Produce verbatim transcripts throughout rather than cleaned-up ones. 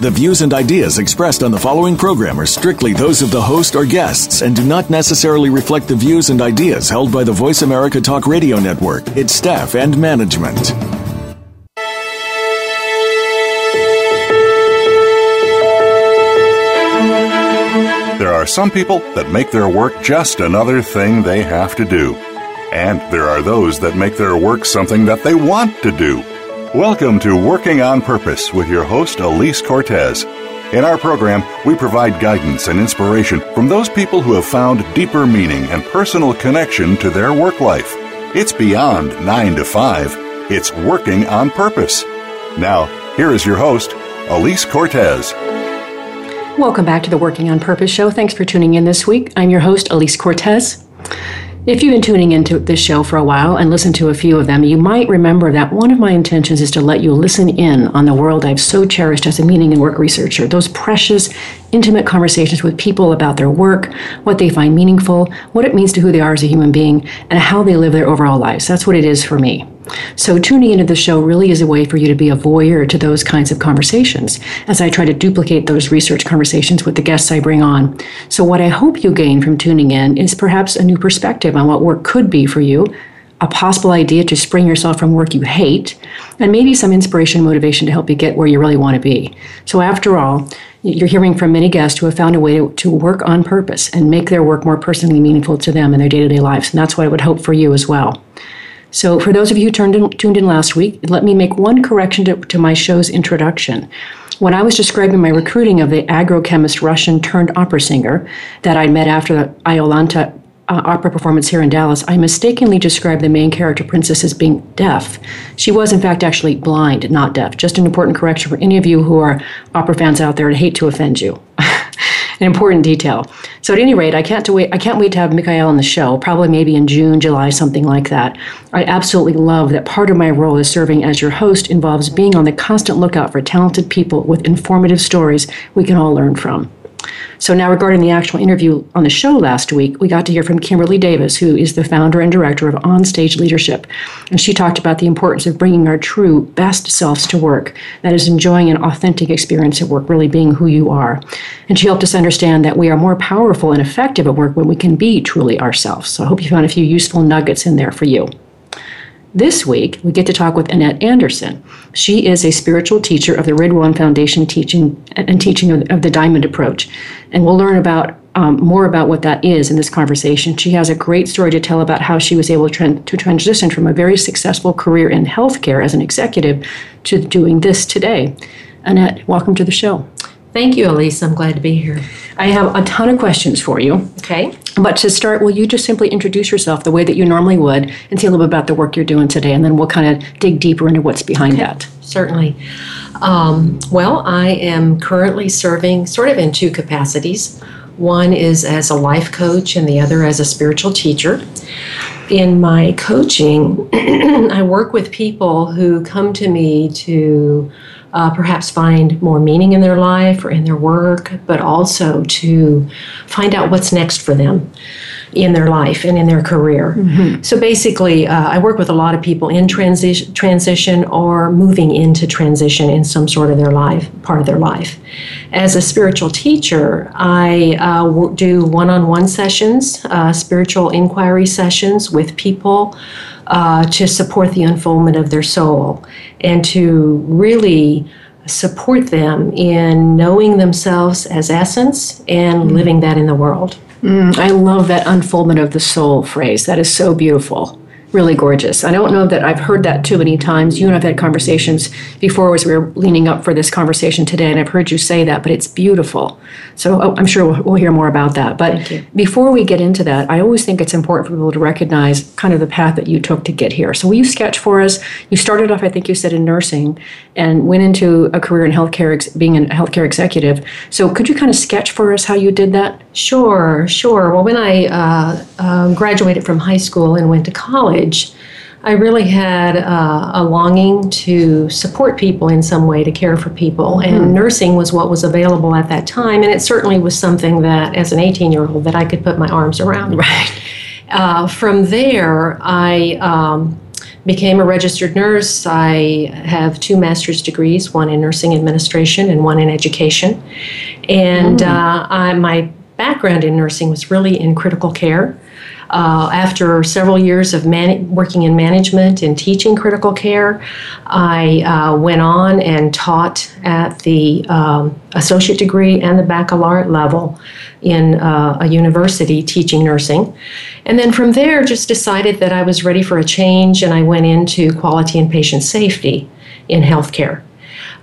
The views and ideas expressed on the following program are strictly those of the host or guests and do not necessarily reflect the views and ideas held by the Voice America Talk Radio Network, its staff, and management. There are some people that make their work just another thing they have to do. And there are those that make their work something that they want to do. Welcome to Working on Purpose with your host, Elise Cortez. In our program, we provide guidance and inspiration from those people who have found deeper meaning and personal connection to their work life. It's beyond nine to five. It's working on purpose. Now, here is your host, Elise Cortez. Welcome back to the Working on Purpose show. Thanks for tuning in this week. I'm your host, Elise Cortez. If you've been tuning into this show for a while and listened to a few of them, you might remember that one of my intentions is to let you listen in on the world I've so cherished as a meaning and work researcher, those precious, intimate conversations with people about their work, what they find meaningful, what it means to who they are as a human being, and how they live their overall lives. That's what it is for me. So tuning into the show really is a way for you to be a voyeur to those kinds of conversations as I try to duplicate those research conversations with the guests I bring on. So what I hope you gain from tuning in is perhaps a new perspective on what work could be for you, a possible idea to spring yourself from work you hate, and maybe some inspiration and motivation to help you get where you really want to be. So after all, you're hearing from many guests who have found a way to, to work on purpose and make their work more personally meaningful to them in their day-to-day lives. And that's what I would hope for you as well. So for those of you who turned in, tuned in last week, let me make one correction to, to my show's introduction. When I was describing my recruiting of the agrochemist Russian turned opera singer that I met after the Iolanta uh, opera performance here in Dallas, I mistakenly described the main character princess as being deaf. She was, in fact, actually blind, not deaf. Just an important correction for any of you who are opera fans out there. I hate to offend you. An important detail. So at any rate, I can't wait I can't wait to have Mikhail on the show, probably maybe in June, July, something like that. I absolutely love that part of my role as serving as your host involves being on the constant lookout for talented people with informative stories we can all learn from. So now regarding the actual interview on the show last week, we got to hear from Kimberly Davis, who is the founder and director of On Stage Leadership. And she talked about the importance of bringing our true best selves to work, that is, enjoying an authentic experience at work, really being who you are. And she helped us understand that we are more powerful and effective at work when we can be truly ourselves. So I hope you found a few useful nuggets in there for you. This week, we get to talk with Annette Anderson. She is a spiritual teacher of the Ridhwan Foundation teaching and teaching of, of the Diamond Approach. And we'll learn about um, more about what that is in this conversation. She has a great story to tell about how she was able to, tra- to transition from a very successful career in healthcare as an executive to doing this today. Annette, welcome to the show. Thank you, Elise. I'm glad to be here. I have a ton of questions for you. Okay. But to start, will you just simply introduce yourself the way that you normally would and say a little bit about the work you're doing today, and then we'll kind of dig deeper into what's behind okay. that. Certainly. Um, well, I am currently serving sort of in two capacities. One is as a life coach and the other as a spiritual teacher. In my coaching, I work with people who come to me to Uh, perhaps find more meaning in their life or in their work, but also to find out what's next for them in their life and in their career. Mm-hmm. So basically, uh, I work with a lot of people in transi- transition or moving into transition in some sort of their life, part of their life. As a spiritual teacher, I uh, w- do one-on-one sessions, uh, spiritual inquiry sessions with people Uh, to support the unfoldment of their soul and to really support them in knowing themselves as essence and mm. living that in the world. Mm, I love that unfoldment of the soul phrase. That is so beautiful. Really gorgeous. I don't know that I've heard that too many times. You and I have had conversations before as we were leaning up for this conversation today, and I've heard you say that, but it's beautiful. So oh, I'm sure we'll, we'll hear more about that. But before we get into that, I always think it's important for people to recognize kind of the path that you took to get here. So will you sketch for us? You started off, I think you said, in nursing and went into a career in healthcare, ex- being a healthcare executive. So could you kind of sketch for us how you did that? Sure, sure. Well, when I uh, uh, graduated from high school and went to college, I really had uh, a longing to support people in some way, to care for people, mm-hmm. and nursing was what was available at that time, and it certainly was something that, as an eighteen-year-old, that I could put my arms around. Right. Uh, from there, I um, became a registered nurse. I have two master's degrees, one in nursing administration and one in education, and mm-hmm. uh, I, my background in nursing was really in critical care. Uh, after several years of man- working in management and teaching critical care, I uh, went on and taught at the um, associate degree and the baccalaureate level in uh, a university teaching nursing. And then from there, just decided that I was ready for a change, and I went into quality and patient safety in healthcare.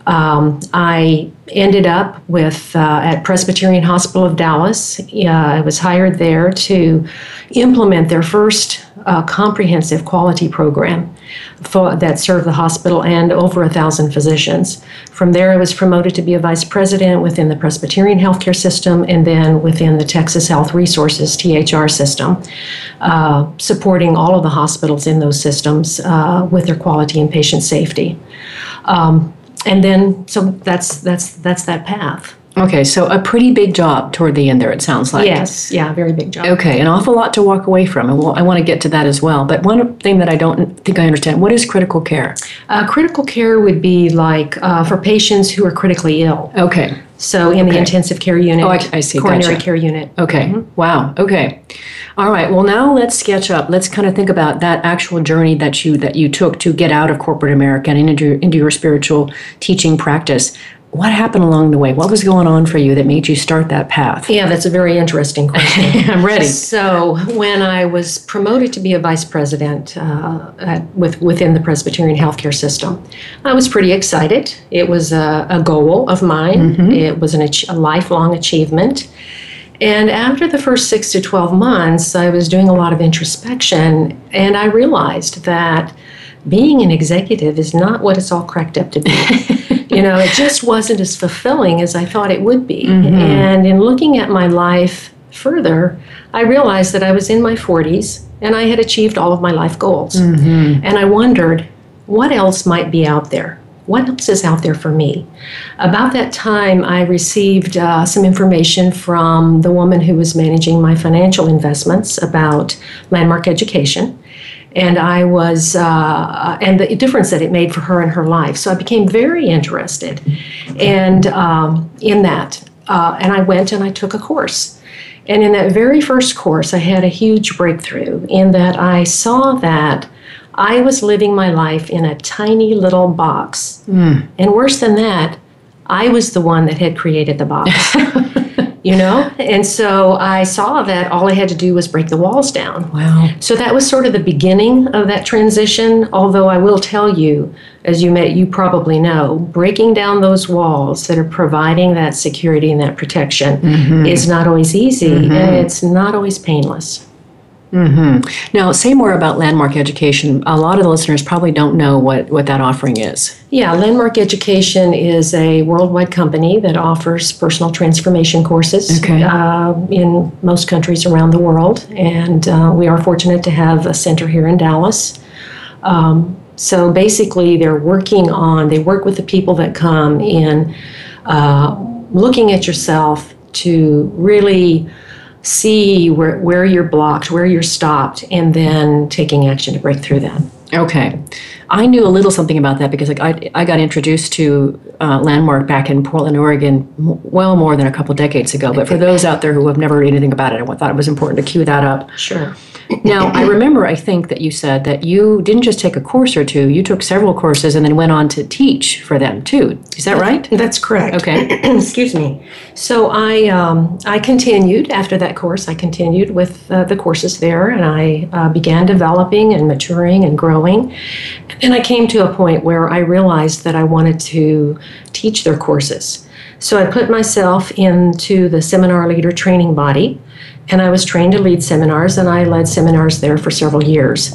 Um, I ended up with uh, at Presbyterian Hospital of Dallas. Uh, I was hired there to implement their first uh, comprehensive quality program for, that served the hospital and over a thousand physicians. From there, I was promoted to be a vice president within the Presbyterian healthcare system and then within the Texas Health Resources T H R system, uh, supporting all of the hospitals in those systems uh, with their quality and patient safety. Um, And then, so that's that's that's that path. Okay, so a pretty big job toward the end there, it sounds like. Yes, yeah, very big job. Okay, an awful lot to walk away from, and we'll, I want to get to that as well. But one thing that I don't think I understand, what is critical care? Uh, critical care would be like uh, for patients who are critically ill. Okay. So in okay. the intensive care unit, oh, I, I see. coronary gotcha. care unit. Okay, mm-hmm. wow, okay. All right, well now let's sketch up. Let's kind of think about that actual journey that you that you took to get out of corporate America and into, into your spiritual teaching practice. What happened along the way? What was going on for you that made you start that path? Yeah, that's a very interesting question. I'm ready. So when I was promoted to be a vice president uh, at, with, within the Presbyterian healthcare system, I was pretty excited. It was a, a goal of mine. Mm-hmm. It was an, a lifelong achievement. And after the first six to twelve months, I was doing a lot of introspection, and I realized that being an executive is not what it's all cracked up to be. You know, it just wasn't as fulfilling as I thought it would be. Mm-hmm. And in looking at my life further, I realized that I was in my forties and I had achieved all of my life goals. Mm-hmm. And I wondered, what else might be out there? What else is out there for me? About that time, I received uh, some information from the woman who was managing my financial investments about Landmark Education. And I was, uh, and the difference that it made for her in her life. So I became very interested, and um, in that, uh, and I went and I took a course. And in that very first course, I had a huge breakthrough in that I saw that I was living my life in a tiny little box, mm. and worse than that, I was the one that had created the box. You know? And so I saw that all I had to do was break the walls down. Wow. So that was sort of the beginning of that transition, although I will tell you, as you may, you probably know, breaking down those walls that are providing that security and that protection mm-hmm. is not always easy, mm-hmm. and it's not always painless. Mm-hmm. Now, say more about Landmark Education. A lot of the listeners probably don't know what, what that offering is. Yeah, Landmark Education is a worldwide company that offers personal transformation courses okay. uh, in most countries around the world. And uh, we are fortunate to have a center here in Dallas. Um, so basically, they're working on, they work with the people that come in, uh, looking at yourself to really see where, where you're blocked, where you're stopped, and then taking action to break through that. Okay. I knew a little something about that because like, I I got introduced to uh, Landmark back in Portland, Oregon, well more than a couple decades ago. But for those out there who have never heard anything about it, I thought it was important to cue that up. Sure. Now, I remember, I think, that you said that you didn't just take a course or two. You took several courses and then went on to teach for them, too. Is that right? That's correct. Okay. Excuse me. So I um, I continued after that course. I continued with uh, the courses there, and I uh, began developing and maturing and growing. And I came to a point where I realized that I wanted to teach their courses. So I put myself into the seminar leader training body. And I was trained to lead seminars, and I led seminars there for several years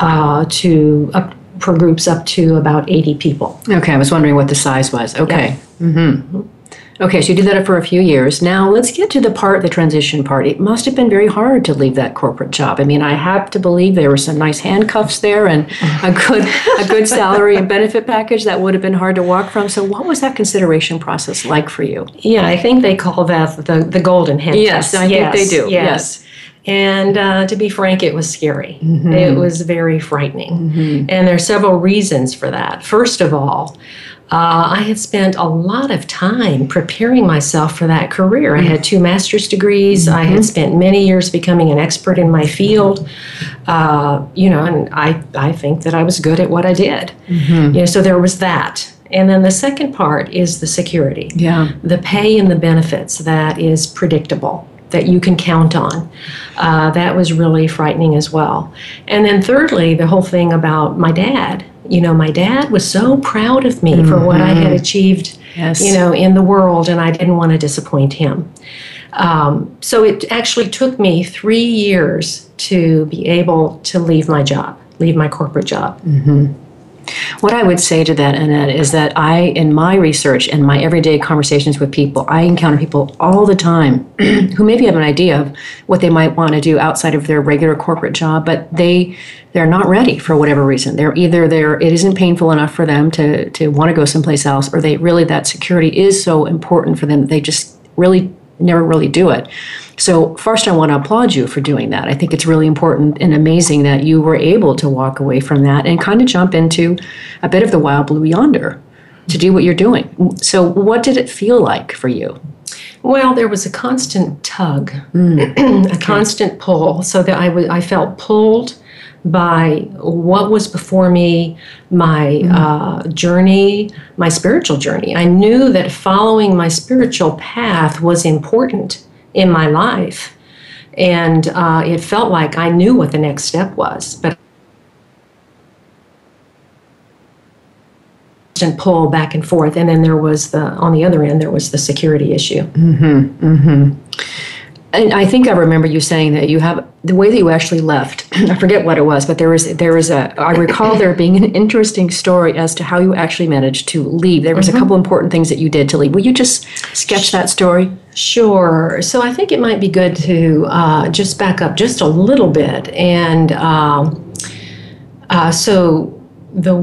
uh, to up, for groups up to about eighty people. Okay, I was wondering what the size was. Okay. Yeah. Mm-hmm. Okay, so you did that for a few years. Now let's get to the part, the transition part. It must have been very hard to leave that corporate job. I mean, I have to believe there were some nice handcuffs there and a good a good salary and benefit package that would have been hard to walk from. So what was that consideration process like for you? Yeah, I think they call that the, the golden handcuffs. Yes, I yes, think they do. Yes. yes. And uh, to be frank, it was scary. Mm-hmm. It was very frightening. Mm-hmm. And there are several reasons for that. First of all, Uh, I had spent a lot of time preparing myself for that career. I had two master's degrees. Mm-hmm. I had spent many years becoming an expert in my field. Uh, you know, and I, I think that I was good at what I did. Mm-hmm. You know, so there was that. And then the second part is the security. Yeah. The pay and the benefits, that is predictable, that you can count on. Uh, that was really frightening as well. And then thirdly, the whole thing about my dad. You know, my dad was so proud of me mm-hmm. for what I had achieved, yes. you know, in the world, and I didn't want to disappoint him. Um, so it actually took me three years to be able to leave my job, leave my corporate job. Mm-hmm. What I would say to that, Annette, is that I, in my research and my everyday conversations with people, I encounter people all the time who maybe have an idea of what they might want to do outside of their regular corporate job, but they, they're not ready for whatever reason. They're either there, it isn't painful enough for them to, to want to go someplace else, or they really, that security is so important for them that they just really never really do it. So first, I want to applaud you for doing that. I think it's really important and amazing that you were able to walk away from that and kind of jump into a bit of the wild blue yonder to do what you're doing. So what did it feel like for you? Well, there was a constant tug, mm. a okay. constant pull, so that I, w- I felt pulled by what was before me, my mm. uh, journey, my spiritual journey. I knew that following my spiritual path was important in my life, and uh, it felt like I knew what the next step was, but and pull back and forth, and then there was the on the other end there was the security issue. Mm-hmm. Mm-hmm. And I think I remember you saying that you have the way that you actually left. I forget what it was, but there was there was a. I recall there being an interesting story as to how you actually managed to leave. There was mm-hmm. a couple important things that you did to leave. Will you just sketch that story? Sure. So I think it might be good to uh, just back up just a little bit, and um, uh, so the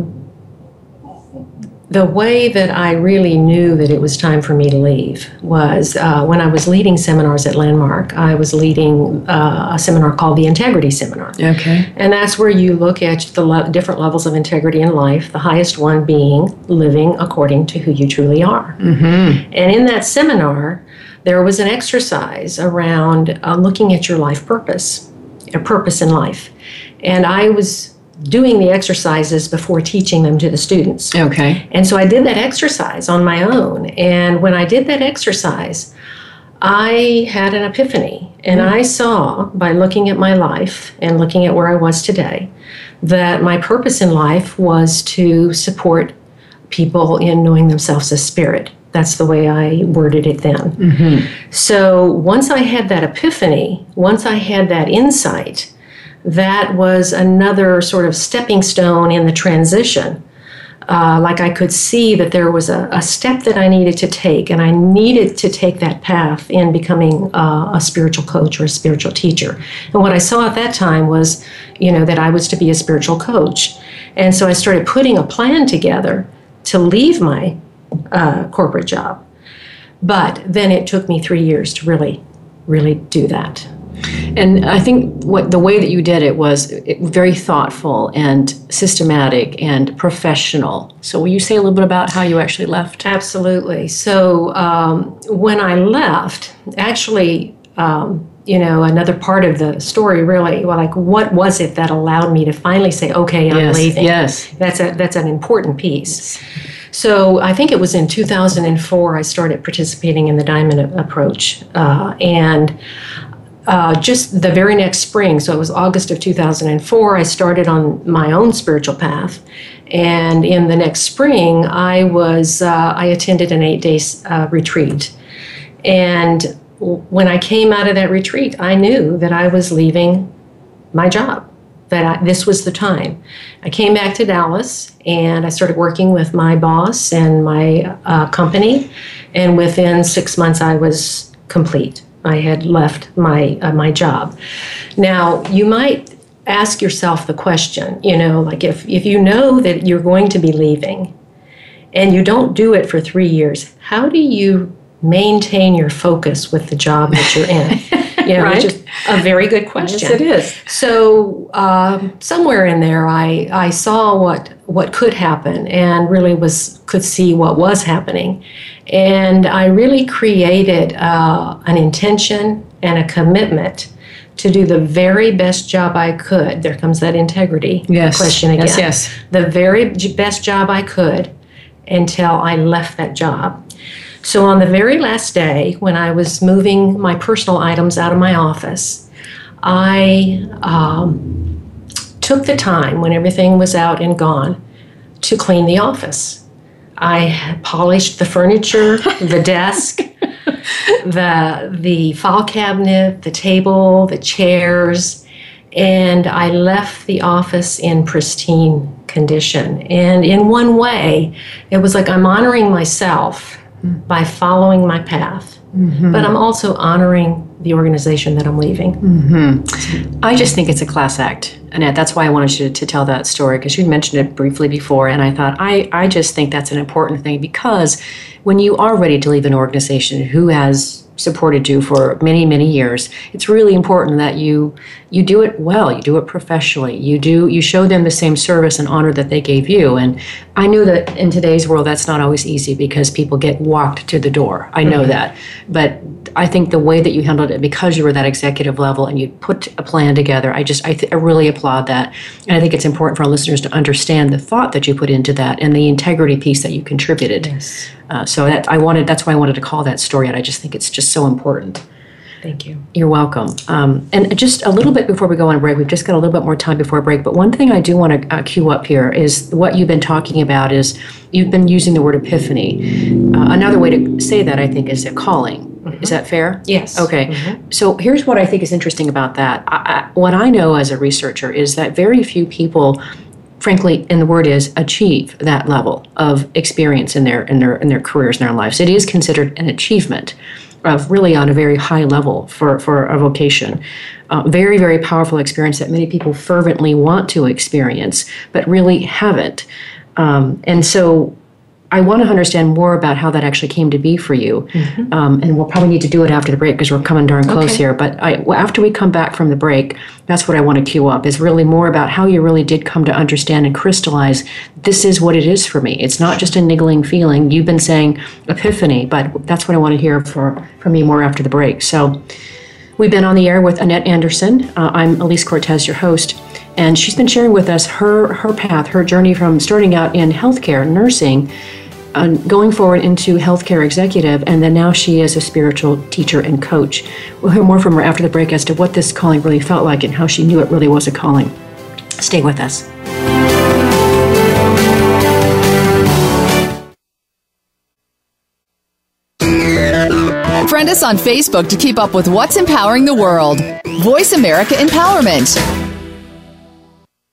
the way that I really knew that it was time for me to leave was uh, when I was leading seminars at Landmark. I was leading uh, a seminar called the Integrity Seminar. Okay. And that's where you look at the le- different levels of integrity in life, the highest one being living according to who you truly are. Mm-hmm. And in that seminar, there was an exercise around uh, looking at your life purpose, a purpose in life. And I was doing the exercises before teaching them to the students. Okay. And so I did that exercise on my own. And when I did that exercise, I had an epiphany. And mm-hmm. I saw, by looking at my life and looking at where I was today, that my purpose in life was to support people in knowing themselves as spirit. That's the way I worded it then. Mm-hmm. So once I had that epiphany, once I had that insight, that was another sort of stepping stone in the transition. Uh, like I could see that there was a, a step that I needed to take, and I needed to take that path in becoming uh, a spiritual coach or a spiritual teacher. And what I saw at that time was, you know, that I was to be a spiritual coach. And so I started putting a plan together to leave my uh, corporate job. But then it took me three years to really, really do that. And I think what the way that you did it was very thoughtful and systematic and professional. So will you say a little bit about how you actually left? Absolutely. So um, when I left, actually, um, you know, another part of the story really, well, like what was it that allowed me to finally say, okay, I'm yes, leaving? Yes, that's a that's an important piece. Yes. So I think it was in two thousand four I started participating in the Diamond Approach, uh, and Uh, just the very next spring, so it was August of two thousand four, I started on my own spiritual path. And in the next spring, I was uh, I attended an eight-day uh, retreat. And w- when I came out of that retreat, I knew that I was leaving my job. that I, this was the time. I came back to Dallas and I started working with my boss and my uh, company, and within six months I was complete. I had left my uh, my job. Now, you might ask yourself the question, you know, like if, if you know that you're going to be leaving and you don't do it for three years, how do you maintain your focus with the job that you're in? You know, right? Which is a very good question. Yes, it is. So um, somewhere in there, I, I saw what what could happen and really was could see what was happening. And I really created uh, an intention and a commitment to do the very best job I could. There comes that integrity yes. question again. Yes, yes. The very best job I could until I left that job. So on the very last day, when I was moving my personal items out of my office, I um, took the time when everything was out and gone to clean the office. I polished the furniture, the desk, the the file cabinet, the table, the chairs, and I left the office in pristine condition. And in one way, it was like I'm honoring myself by following my path, mm-hmm. but I'm also honoring the organization that I'm leaving. Mm-hmm. I just think it's a class act, Annette. That's why I wanted you to, to tell that story, because you mentioned it briefly before, and I thought, I, I just think that's an important thing, because when you are ready to leave an organization who has supported you for many, many years, it's really important that you you do it well, you do it professionally, you do you show them the same service and honor that they gave you. And I knew that in today's world that's not always easy, because people get walked to the door. I know mm-hmm. that. But I think the way that you handled it, because you were that executive level and you put a plan together, I just I, th- I really applaud that. And I think it's important for our listeners to understand the thought that you put into that and the integrity piece that you contributed. Yes. Uh, so that I wanted that's why I wanted to call that story out. I just think it's just so important. Thank you. You're welcome. Um, and just a little bit before we go on break, we've just got a little bit more time before break, but one thing I do want to uh, cue up here is what you've been talking about is you've been using the word epiphany. Uh, another way to say that, I think, is a calling. Mm-hmm. Is that fair? Yes. Okay. Mm-hmm. So here's what I think is interesting about that. I, I, what I know as a researcher is that very few people, frankly, and the word is, achieve that level of experience in their in their, in their careers and their lives. It is considered an achievement of really on a very high level for, for a vocation. Uh, very, very powerful experience that many people fervently want to experience, but really haven't. Um, and so I want to understand more about how that actually came to be for you. Mm-hmm. Um, and we'll probably need to do it after the break, because we're coming darn close okay. here. But I, well, after we come back from the break, that's what I want to queue up, is really more about how you really did come to understand and crystallize this is what it is for me. It's not just a niggling feeling. You've been saying epiphany, but that's what I want to hear for, from you more after the break. So we've been on the air with Annette Anderson. Uh, I'm Elise Cortez, your host. And she's been sharing with us her, her path, her journey from starting out in healthcare, nursing, uh, going forward into healthcare executive, and then now she is a spiritual teacher and coach. We'll hear more from her after the break as to what this calling really felt like and how she knew it really was a calling. Stay with us. Friend us on Facebook to keep up with what's empowering the world. Voice America Empowerment.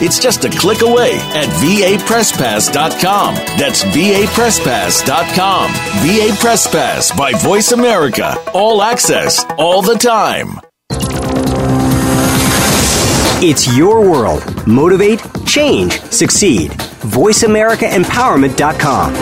It's just a click away at v a press pass dot com. That's v a press pass dot com. V A Press Pass by Voice America. All access, all the time. It's your world. Motivate, change, succeed. voice america empowerment dot com.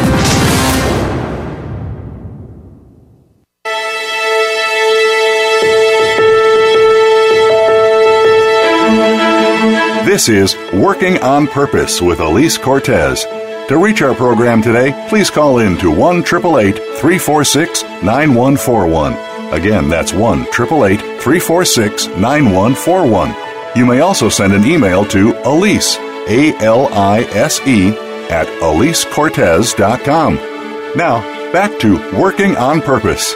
This is Working on Purpose with Elise Cortez. To reach our program today, please call in to one eight eight eight, three four six, nine one four one. Again, that's one eight eight eight, three four six, nine one four one. You may also send an email to Elise, A L I S E, at elise cortez dot com. Now, back to Working on Purpose.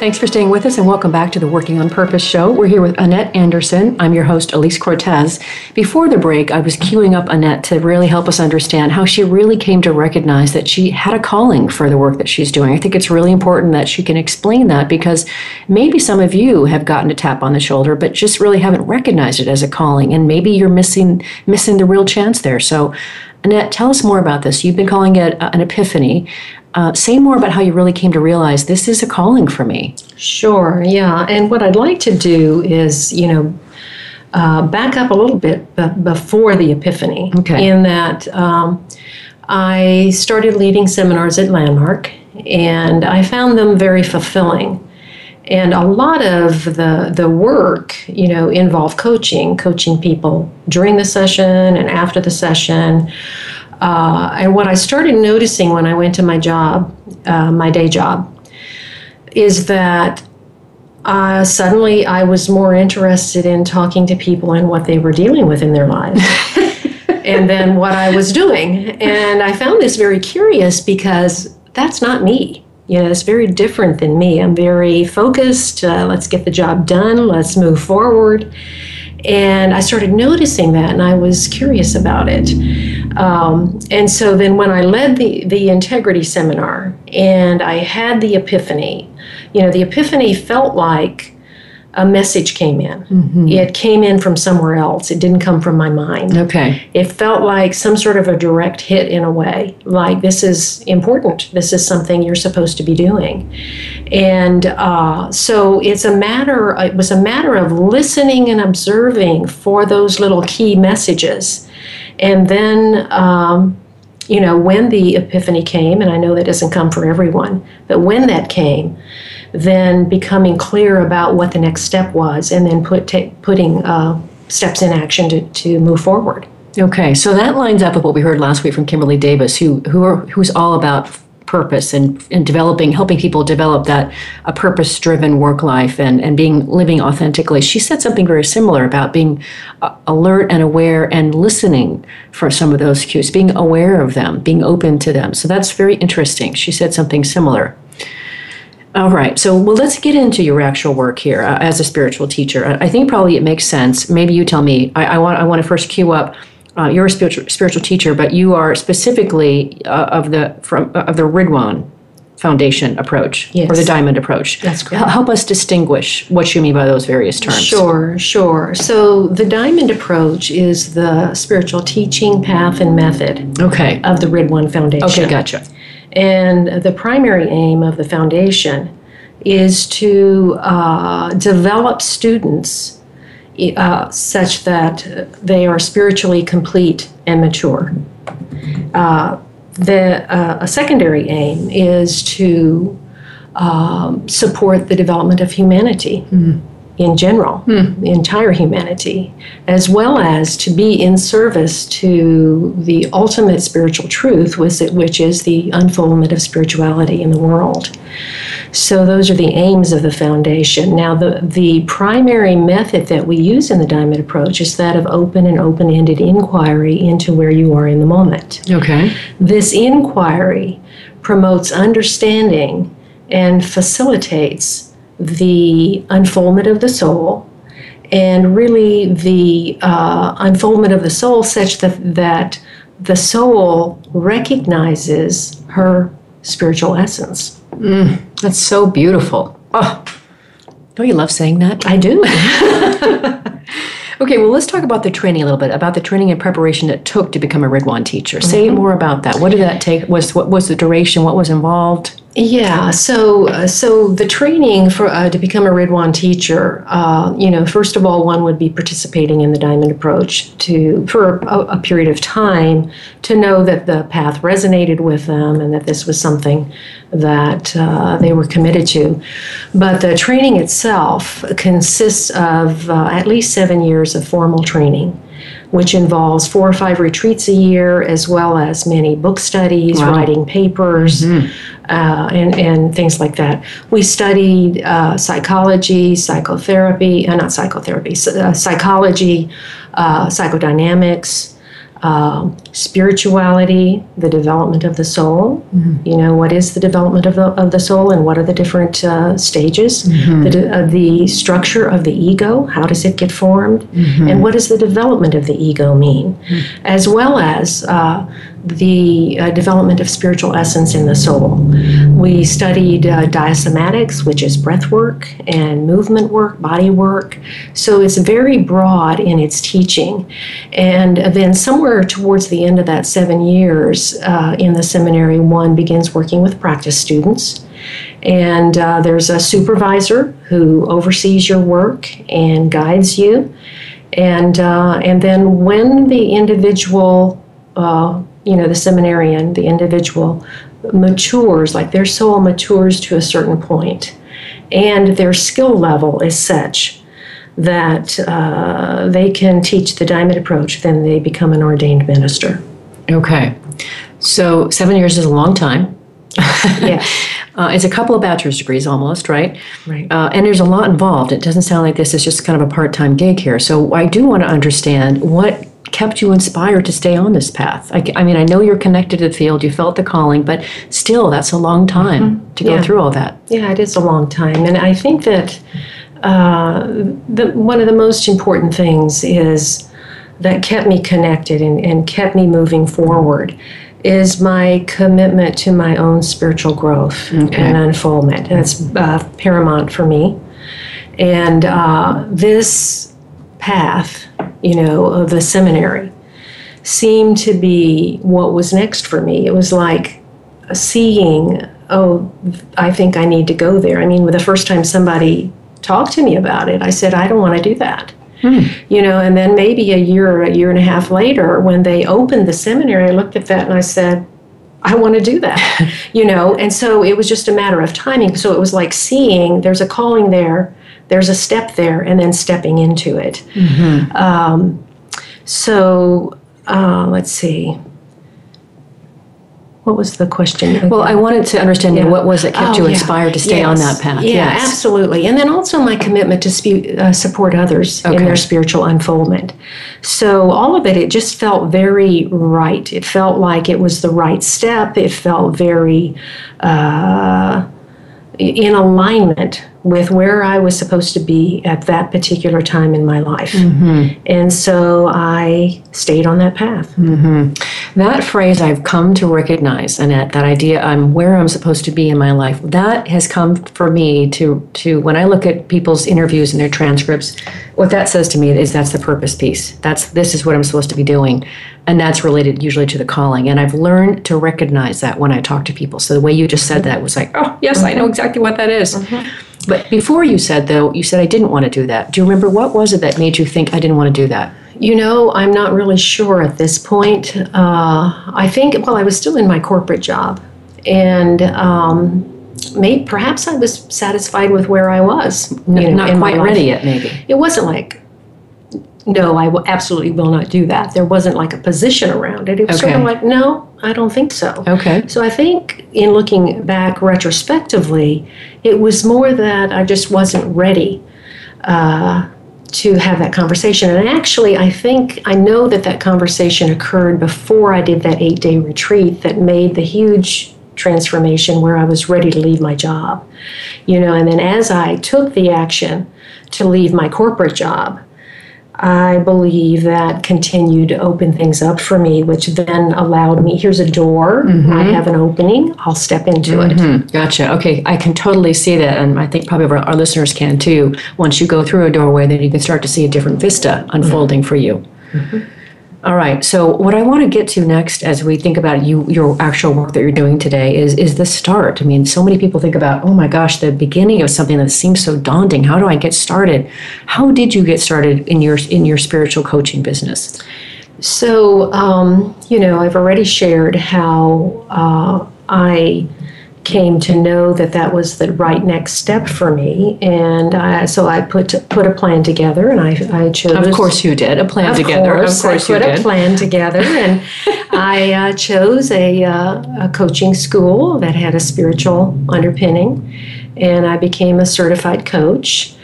Thanks for staying with us and welcome back to the Working on Purpose show. We're here with Annette Anderson. I'm your host, Elise Cortez. Before the break, I was queuing up Annette to really help us understand how she really came to recognize that she had a calling for the work that she's doing. I think it's really important that she can explain that, because maybe some of you have gotten a tap on the shoulder but just really haven't recognized it as a calling, and maybe you're missing missing the real chance there. So Annette, tell us more about this. You've been calling it an epiphany. Uh, say more about how you really came to realize this is a calling for me. Sure, yeah. And what I'd like to do is, you know, uh, back up a little bit b- before the epiphany. Okay. In that um, I started leading seminars at Landmark, and I found them very fulfilling. And a lot of the the work, you know, involved coaching, coaching people during the session and after the session. Uh, and what I started noticing when I went to my job, uh, my day job, is that uh, suddenly I was more interested in talking to people and what they were dealing with in their lives and then what I was doing. And I found this very curious, because that's not me. You know, it's very different than me. I'm very focused. Uh, let's get the job done. Let's move forward. And I started noticing that, and I was curious about it. Um, and so then when I led the, the integrity seminar and I had the epiphany, you know, the epiphany felt like a message came in. Mm-hmm. It came in from somewhere else. It didn't come from my mind. Okay. It felt like some sort of a direct hit in a way, like this is important. This is something you're supposed to be doing. And uh, so it's a matter, it was a matter of listening and observing for those little key messages. And then, um, you know, when the epiphany came, and I know that doesn't come for everyone, but when that came, then becoming clear about what the next step was, and then put t- putting uh, steps in action to, to move forward. Okay, so that lines up with what we heard last week from Kimberly Davis, who who are, who's all about purpose and, and developing, helping people develop that a purpose-driven work life and, and being living authentically. She said something very similar about being uh, alert and aware and listening for some of those cues, being aware of them, being open to them. So that's very interesting. She said something similar. All right. So, well, let's get into your actual work here uh, as a spiritual teacher. I, I think probably it makes sense. Maybe you tell me. I, I want. I want to first queue up. Uh, you're a spiritual spiritual teacher, but you are specifically uh, of the from uh, of the Ridhwan Foundation approach. Yes. Or the Diamond Approach. That's correct. H- help us distinguish what you mean by those various terms. Sure, sure. So the Diamond Approach is the spiritual teaching path and method. Okay. Of the Ridhwan Foundation. Okay, gotcha. And the primary aim of the foundation is to uh, develop students uh, such that they are spiritually complete and mature. Uh, the, uh, a secondary aim is to um, support the development of humanity. Mm-hmm. In general, hmm. the entire humanity, as well as to be in service to the ultimate spiritual truth, which is the unfoldment of spirituality in the world. So those are the aims of the foundation. Now, the, the primary method that we use in the Diamond Approach is that of open and open-ended inquiry into where you are in the moment. Okay. This inquiry promotes understanding and facilitates the unfoldment of the soul, and really the uh, unfoldment of the soul such that, that the soul recognizes her spiritual essence. Mm, that's so beautiful. Oh, don't you love saying that? I do. Okay, well, let's talk about the training a little bit, about the training and preparation it took to become a Ridhwan teacher. Mm-hmm. Say more about that. What did that take? Was What was the duration? What was involved? Yeah, so uh, so the training for uh, to become a Ridhwan teacher, uh, you know, first of all, one would be participating in the Diamond Approach to for a, a period of time to know that the path resonated with them and that this was something that uh, they were committed to. But the training itself consists of uh, at least seven years of formal training, which involves four or five retreats a year, as well as many book studies, wow. writing papers, mm-hmm. uh, and, and things like that. We studied uh, psychology, psychotherapy, uh, not psychotherapy, uh, psychology, uh, psychodynamics, uh, spirituality, the development of the soul. Mm-hmm. You know, what is the development of the, of the soul, and what are the different uh, stages? Mm-hmm. The, uh, the structure of the ego, how does it get formed? Mm-hmm. And what does the development of the ego mean? Mm-hmm. As well as uh, the uh, development of spiritual essence in the soul. We studied uh, diasomatics, which is breath work and movement work, body work. So it's very broad in its teaching. And then somewhere towards the end of that seven years uh, in the seminary, one begins working with practice students. And uh, there's a supervisor who oversees your work and guides you. And, uh, and then when the individual, uh, you know, the seminarian, the individual matures, like their soul matures to a certain point, and their skill level is such that uh, they can teach the Diamond Approach, then they become an ordained minister. Okay. So seven years is a long time. Yeah. Uh, it's a couple of bachelor's degrees almost, right? Right. Uh, and there's a lot involved. It doesn't sound like this is just kind of a part-time gig here. So I do want to understand what kept you inspired to stay on this path. I, I mean, I know you're connected to the field, you felt the calling, but still that's a long time mm-hmm. to yeah. go through all that. Yeah, it is a long time. And I think that Uh, the, one of the most important things is that kept me connected and, and kept me moving forward is my commitment to my own spiritual growth okay. and unfoldment. That's uh, paramount for me. And uh, this path, you know, of the seminary seemed to be what was next for me. It was like seeing, oh, I think I need to go there. I mean, the first time somebody talk to me about it, I said, I don't want to do that. Hmm. You know, and then maybe a year or a year and a half later, when they opened the seminary, I looked at that and I said, I want to do that. You know, and so it was just a matter of timing. So it was like seeing there's a calling there, there's a step there, and then stepping into it. Mm-hmm. Um, so uh, let's see. What was the question? Okay. Well, I wanted to understand yeah. what was it kept oh, you yeah. inspired to stay yes. on that path. Yeah, yes. absolutely. And then also my commitment to spu- uh, support others okay. in their spiritual unfoldment. So all of it, it just felt very right. It felt like it was the right step. It felt very uh, in alignment with where I was supposed to be at that particular time in my life. Mm-hmm. And so I stayed on that path. Mm-hmm. That phrase I've come to recognize, Annette, that idea I'm where I'm supposed to be in my life, that has come for me to, to when I look at people's interviews and their transcripts, what that says to me is that's the purpose piece. That's this is what I'm supposed to be doing. And that's related usually to the calling. And I've learned to recognize that when I talk to people. So the way you just said that was like, oh, yes, mm-hmm. I know exactly what that is. Mm-hmm. But before you said, though, you said, I didn't want to do that. Do you remember what was it that made you think I didn't want to do that? You know, I'm not really sure at this point. Uh, I think, well, I was still in my corporate job. And um, maybe, perhaps I was satisfied with where I was. You know, not quite ready yet, maybe. It wasn't like, no, I w- absolutely will not do that. There wasn't like a position around it. It was okay. sort of like, no, I don't think so. Okay. So I think in looking back retrospectively, it was more that I just wasn't ready uh, to have that conversation. And actually, I think, I know that that conversation occurred before I did that eight-day retreat that made the huge transformation where I was ready to leave my job. You know, and then as I took the action to leave my corporate job, I believe that continued to open things up for me, which then allowed me, here's a door, mm-hmm. I have an opening, I'll step into mm-hmm. it. Gotcha. Okay, I can totally see that, and I think probably our listeners can too. Once you go through a doorway, then you can start to see a different vista unfolding mm-hmm. for you. Mm-hmm. All right, so what I want to get to next as we think about you, your actual work that you're doing today is is the start. I mean, so many people think about, oh my gosh, the beginning of something that seems so daunting. How do I get started? How did you get started in your in your spiritual coaching business? So, um, you know, I've already shared how uh, I came to know that that was the right next step for me, and I, so I put put a plan together, and I, I chose. Of course, you did a plan of together. Course, of course, I you put did. a plan together, and I uh, chose a uh, a coaching school that had a spiritual underpinning, and I became a certified coach.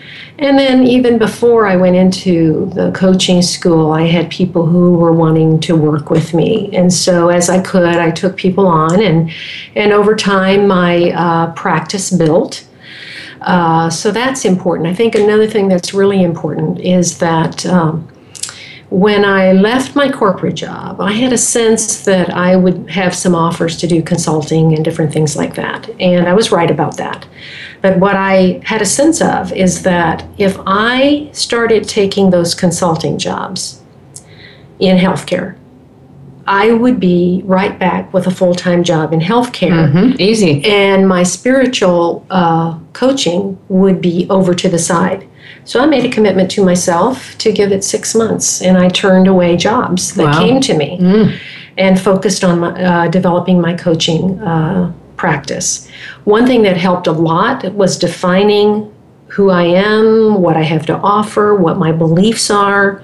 And then even before I went into the coaching school, I had people who were wanting to work with me. And so as I could, I took people on. And, and over time, my uh, practice built. Uh, so that's important. I think another thing that's really important is that um, when I left my corporate job, I had a sense that I would have some offers to do consulting and different things like that. And I was right about that. But what I had a sense of is that if I started taking those consulting jobs in healthcare, I would be right back with a full-time job in healthcare. Mm-hmm. Easy. And my spiritual uh, coaching would be over to the side. So I made a commitment to myself to give it six months, and I turned away jobs that wow. came to me mm. and focused on my, uh, developing my coaching uh practice. One thing that helped a lot was defining who I am, what I have to offer, what my beliefs are,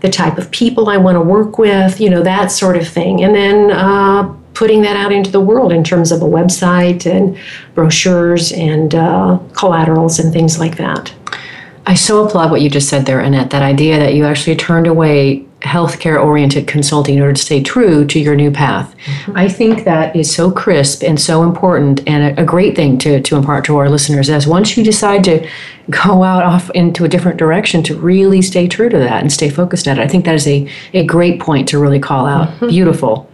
the type of people I want to work with, you know, that sort of thing. And then uh, putting that out into the world in terms of a website and brochures and uh, collaterals and things like that. I so applaud what you just said there, Annette, that idea that you actually turned away healthcare-oriented consulting in order to stay true to your new path. Mm-hmm. I think that is so crisp and so important, and a, a great thing to, to impart to our listeners is once you decide to go out off into a different direction, to really stay true to that and stay focused at it. I think that is a, a great point to really call out. Mm-hmm. Beautiful.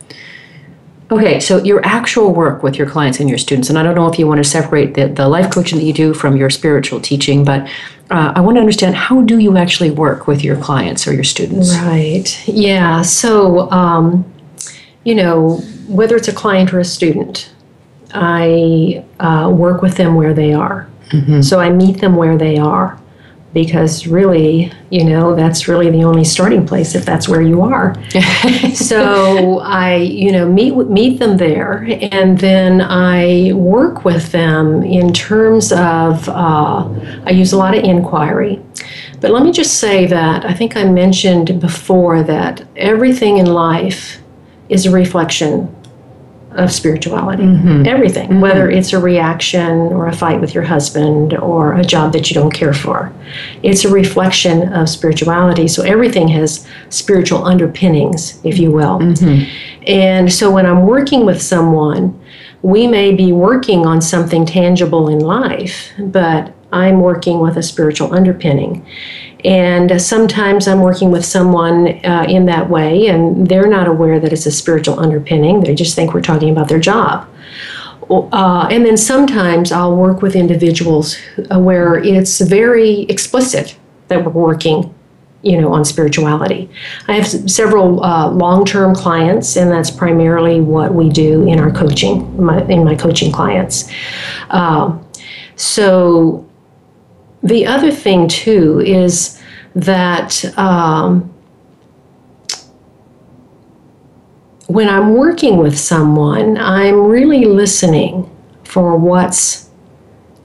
Okay, so your actual work with your clients and your students, and I don't know if you want to separate the, the life coaching that you do from your spiritual teaching, but uh, I want to understand, how do you actually work with your clients or your students? Right, yeah, so, um, you know, whether it's a client or a student, I uh, work with them where they are. Mm-hmm. So I meet them where they are, because really, you know, that's really the only starting place if that's where you are. So I, you know, meet meet them there, and then I work with them in terms of, uh, I use a lot of inquiry. But let me just say that I think I mentioned before that everything in life is a reflection of spirituality. Mm-hmm. Everything, mm-hmm. whether it's a reaction or a fight with your husband or a job that you don't care for. It's a reflection of spirituality. So everything has spiritual underpinnings, if you will. Mm-hmm. And so when I'm working with someone, we may be working on something tangible in life, but I'm working with a spiritual underpinning. And uh, sometimes I'm working with someone uh, in that way, and they're not aware that it's a spiritual underpinning. They just think we're talking about their job. Uh, and then sometimes I'll work with individuals where it's very explicit that we're working, you know, on spirituality. I have several uh, long-term clients, and that's primarily what we do in our coaching, my, in my coaching clients. Uh, so... The other thing, too, is that um, when I'm working with someone, I'm really listening for what's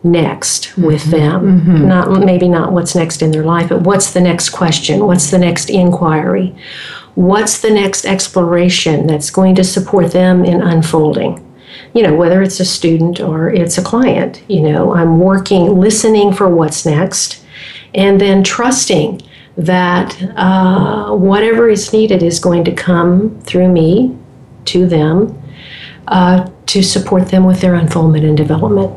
next mm-hmm. with them. Mm-hmm. Not maybe not what's next in their life, but what's the next question? What's the next inquiry? What's the next exploration that's going to support them in unfolding? You know, whether it's a student or it's a client, you know, I'm working, listening for what's next, and then trusting that uh, whatever is needed is going to come through me to them uh, to support them with their unfoldment and development.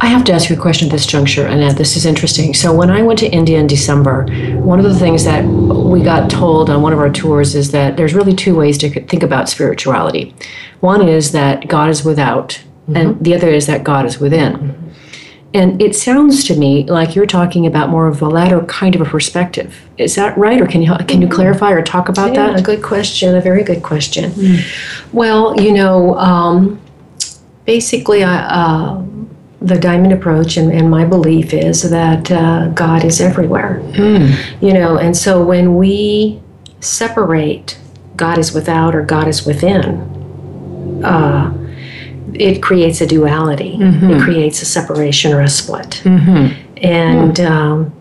I have to ask you a question at this juncture, Annette. This is interesting. So when I went to India in December, one of the things that we got told on one of our tours is that there's really two ways to think about spirituality. One is that God is without, mm-hmm. and the other is that God is within. Mm-hmm. And it sounds to me like you're talking about more of the latter kind of a perspective. Is that right? Or can you can you clarify or talk about yeah, that? A good question, a very good question. Mm. Well, you know, um, basically I, uh, the Diamond Approach and, and my belief is that uh, God is everywhere. Mm. You know, and so when we separate God is without or God is within, uh, it creates a duality. Mm-hmm. It creates a separation or a split. Mm-hmm. And mm. um,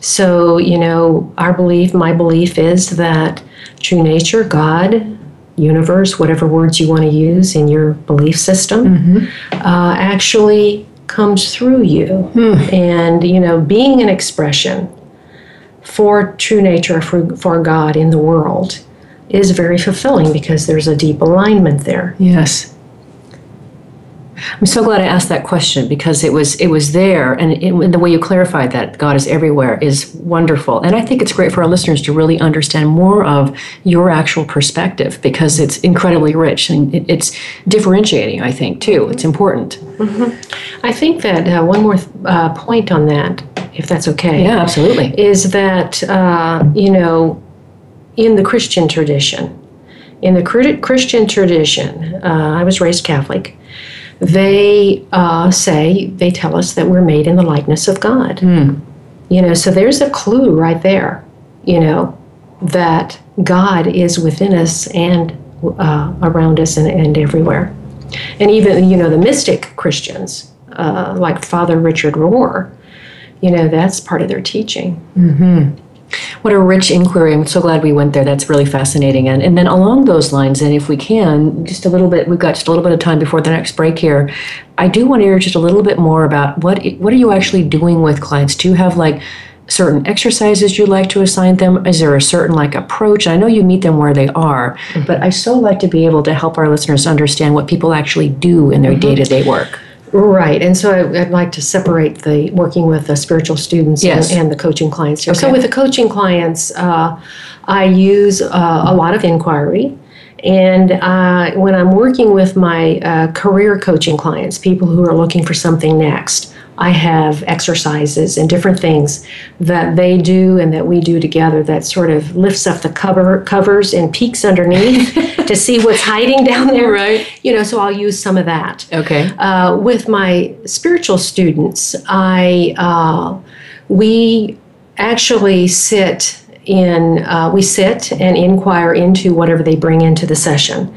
so, you know, our belief, my belief is that true nature, God, universe, whatever words you want to use in your belief system, mm-hmm. uh, actually comes through you. Mm. And, you know, being an expression for true nature, for, for God in the world is very fulfilling because there's a deep alignment there. Yes. I'm so glad I asked that question because it was it was there, and, it, and the way you clarified that God is everywhere is wonderful. And I think it's great for our listeners to really understand more of your actual perspective because it's incredibly rich and it, it's differentiating, I think, too. It's important. Mm-hmm. I think that uh, one more th- uh, point on that, if that's okay. Yeah, absolutely. Is that, uh, you know, in the Christian tradition, in the cr- Christian tradition, uh, I was raised Catholic. They uh, say, they tell us that we're made in the likeness of God. Mm. You know, so there's a clue right there, you know, that God is within us and uh, around us and, and everywhere. And even, you know, the mystic Christians, uh, like Father Richard Rohr, you know, that's part of their teaching. Mm-hmm. What a rich inquiry. I'm so glad we went there. That's really fascinating. And and then along those lines, and if we can, just a little bit, we've got just a little bit of time before the next break here. I do want to hear just a little bit more about what what are you actually doing with clients? Do you have like certain exercises you like to assign them? Is there a certain like approach? I know you meet them where they are, mm-hmm. but I so like to be able to help our listeners understand what people actually do in their mm-hmm. day-to-day work. Right, and so I, I'd like to separate the working with the spiritual students yes. and, and the coaching clients here. Okay. So with the coaching clients, uh, I use uh, a lot of inquiry, and uh, when I'm working with my uh, career coaching clients, people who are looking for something next, I have exercises and different things that they do and that we do together that sort of lifts up the cover covers and peeks underneath to see what's hiding down there. Right. You know, so I'll use some of that. Okay. Uh, with my spiritual students, I uh, we actually sit in uh, we sit and inquire into whatever they bring into the session,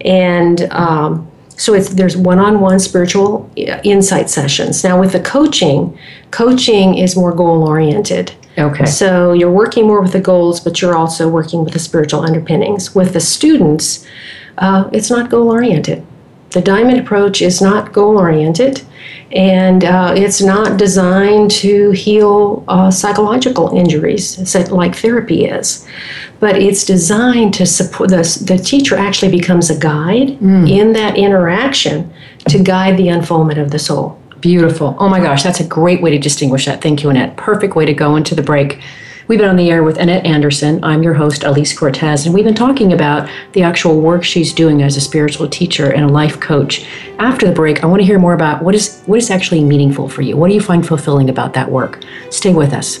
and. Um, So it's, there's one-on-one spiritual insight sessions. Now with the coaching, coaching is more goal-oriented. Okay. So you're working more with the goals, but you're also working with the spiritual underpinnings. With the students, uh, it's not goal-oriented. The Diamond Approach is not goal-oriented, and uh, it's not designed to heal uh, psychological injuries like therapy is. But it's designed to support, the, the teacher actually becomes a guide mm. in that interaction to guide the unfoldment of the soul. Beautiful. Oh my gosh, that's a great way to distinguish that. Thank you, Annette. Perfect way to go into the break. We've been on the air with Annette Anderson. I'm your host, Elise Cortez, and we've been talking about the actual work she's doing as a spiritual teacher and a life coach. After the break, I want to hear more about what is what is actually meaningful for you. What do you find fulfilling about that work? Stay with us.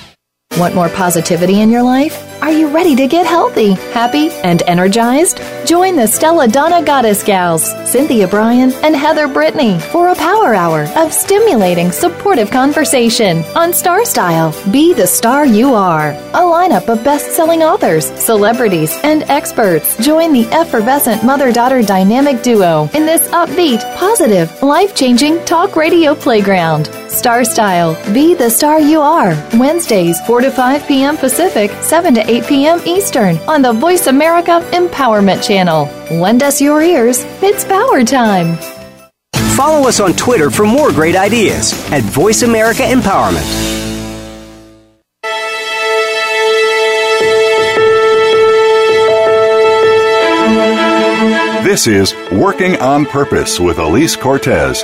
Want more positivity in your life? Are you ready to get healthy, happy, and energized? Join the Stella Donna Goddess Gals, Cynthia Bryan and Heather Brittany, for a power hour of stimulating, supportive conversation on Star Style, Be the Star You Are. A lineup of best-selling authors, celebrities, and experts. Join the effervescent mother-daughter dynamic duo in this upbeat, positive, life-changing talk radio playground. Star Style, Be the Star You Are. Wednesdays, four to five p.m. Pacific, seven to eight p.m. Eastern, on the Voice America Empowerment Channel. Lend us your ears. It's power time. Follow us on Twitter for more great ideas at Voice America Empowerment. This is Working on Purpose with Elise Cortez.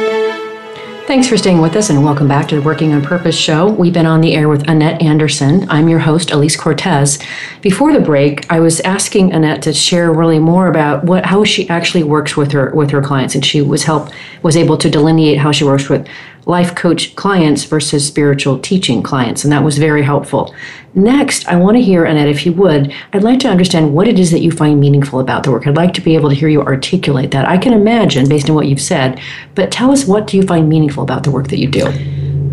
Thanks for staying with us, and welcome back to the Working on Purpose show. We've been on the air with Annette Anderson. I'm your host, Elise Cortez. Before the break, I was asking Annette to share really more about what how she actually works with her with her clients, and she was help was able to delineate how she works with life coach clients versus spiritual teaching clients, and that was very helpful. Next, I want to hear, Annette, if you would, I'd like to understand what it is that you find meaningful about the work. I'd like to be able to hear you articulate that. I can imagine, based on what you've said, but tell us, what do you find meaningful about the work that you do?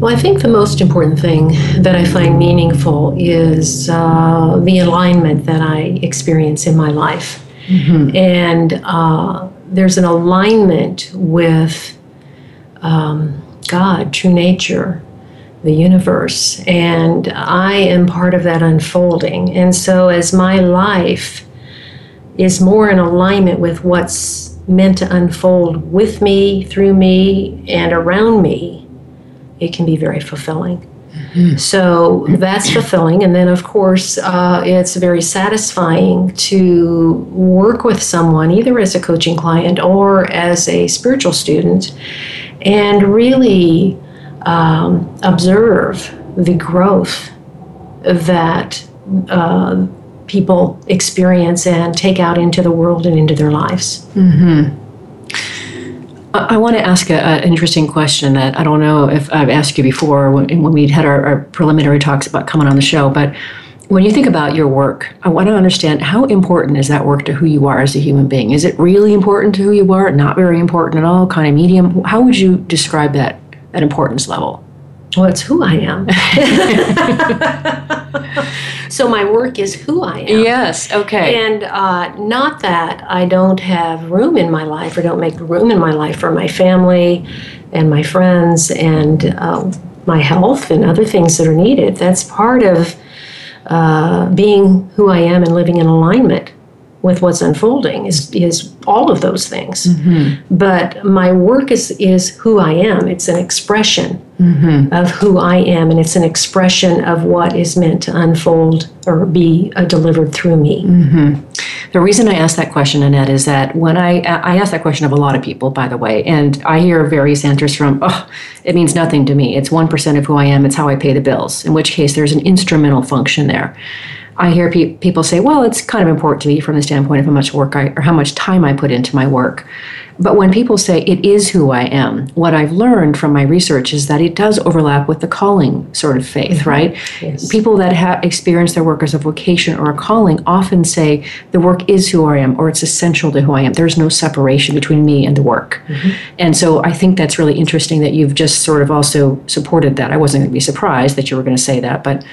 Well, I think the most important thing that I find meaningful is uh, the alignment that I experience in my life. Mm-hmm. And uh, there's an alignment with um, God, true nature, the universe, and I am part of that unfolding. And so as my life is more in alignment with what's meant to unfold with me, through me, and around me, it can be very fulfilling. Mm-hmm. So that's fulfilling. And then, of course, uh, it's very satisfying to work with someone, either as a coaching client or as a spiritual student, and really Um, observe the growth that uh, people experience and take out into the world and into their lives. Mm-hmm. I, I want to ask a, an interesting question that I don't know if I've asked you before when, when we had our, our preliminary talks about coming on the show, but when you think about your work, I want to understand, how important is that work to who you are as a human being? Is it really important to who you are? Not very important at all? Kind of medium? How would you describe that at importance level? Well, it's who I am. So my work is who I am. Yes, okay. And uh, not that I don't have room in my life or don't make room in my life for my family and my friends and uh, my health and other things that are needed. That's part of uh, being who I am and living in alignment with what's unfolding, is is all of those things. Mm-hmm. But my work is, is who I am. It's an expression mm-hmm. of who I am, and it's an expression of what is meant to unfold or be uh, delivered through me. Mm-hmm. The reason I asked that question, Annette, is that when I, I ask that question of a lot of people, by the way, and I hear various answers from, oh, it means nothing to me. It's one percent of who I am. It's how I pay the bills, in which case there's an instrumental function there. I hear pe- people say, well, it's kind of important to me from the standpoint of how much work I, or how much time I put into my work. But when people say it is who I am, what I've learned from my research is that it does overlap with the calling sort of faith, mm-hmm. right? Yes. People that ha- experience their work as a vocation or a calling often say the work is who I am, or it's essential to who I am. There's no separation between me and the work. Mm-hmm. And so I think that's really interesting that you've just sort of also supported that. I wasn't going to be surprised that you were going to say that, but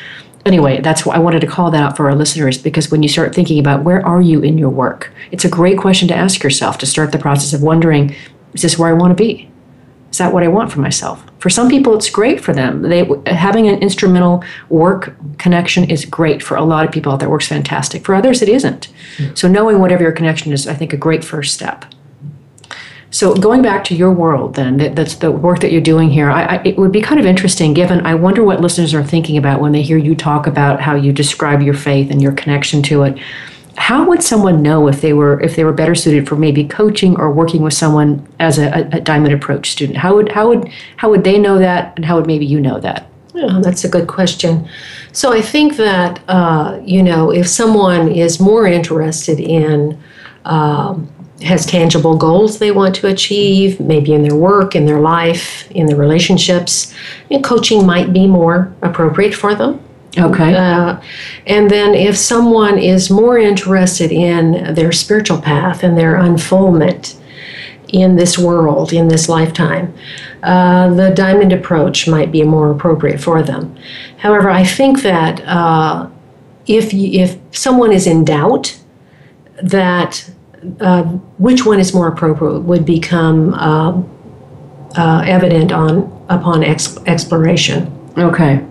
anyway, that's why I wanted to call that out for our listeners, because when you start thinking about where are you in your work, it's a great question to ask yourself, to start the process of wondering, is this where I want to be? Is that what I want for myself? For some people, it's great for them. They having an instrumental work connection is great for a lot of people out there. It works fantastic. For others, it isn't. Mm-hmm. So knowing whatever your connection is, I think, a great first step. So going back to your world then, that, that's the work that you're doing here, I, I, it would be kind of interesting given, I wonder what listeners are thinking about when they hear you talk about how you describe your faith and your connection to it. How would someone know if they were if they were better suited for maybe coaching or working with someone as a, a Diamond Approach student? How would how would how would they know that, and how would maybe you know that? Oh, that's a good question. So I think that uh, you know if someone is more interested in um, has tangible goals they want to achieve, maybe in their work, in their life, in their relationships, and coaching might be more appropriate for them. Okay. Uh, and then if someone is more interested in their spiritual path and their unfoldment in this world, in this lifetime, uh, the Diamond Approach might be more appropriate for them. However, I think that uh, if, if someone is in doubt, that uh, which one is more appropriate would become uh, uh, evident on upon ex- exploration. Okay.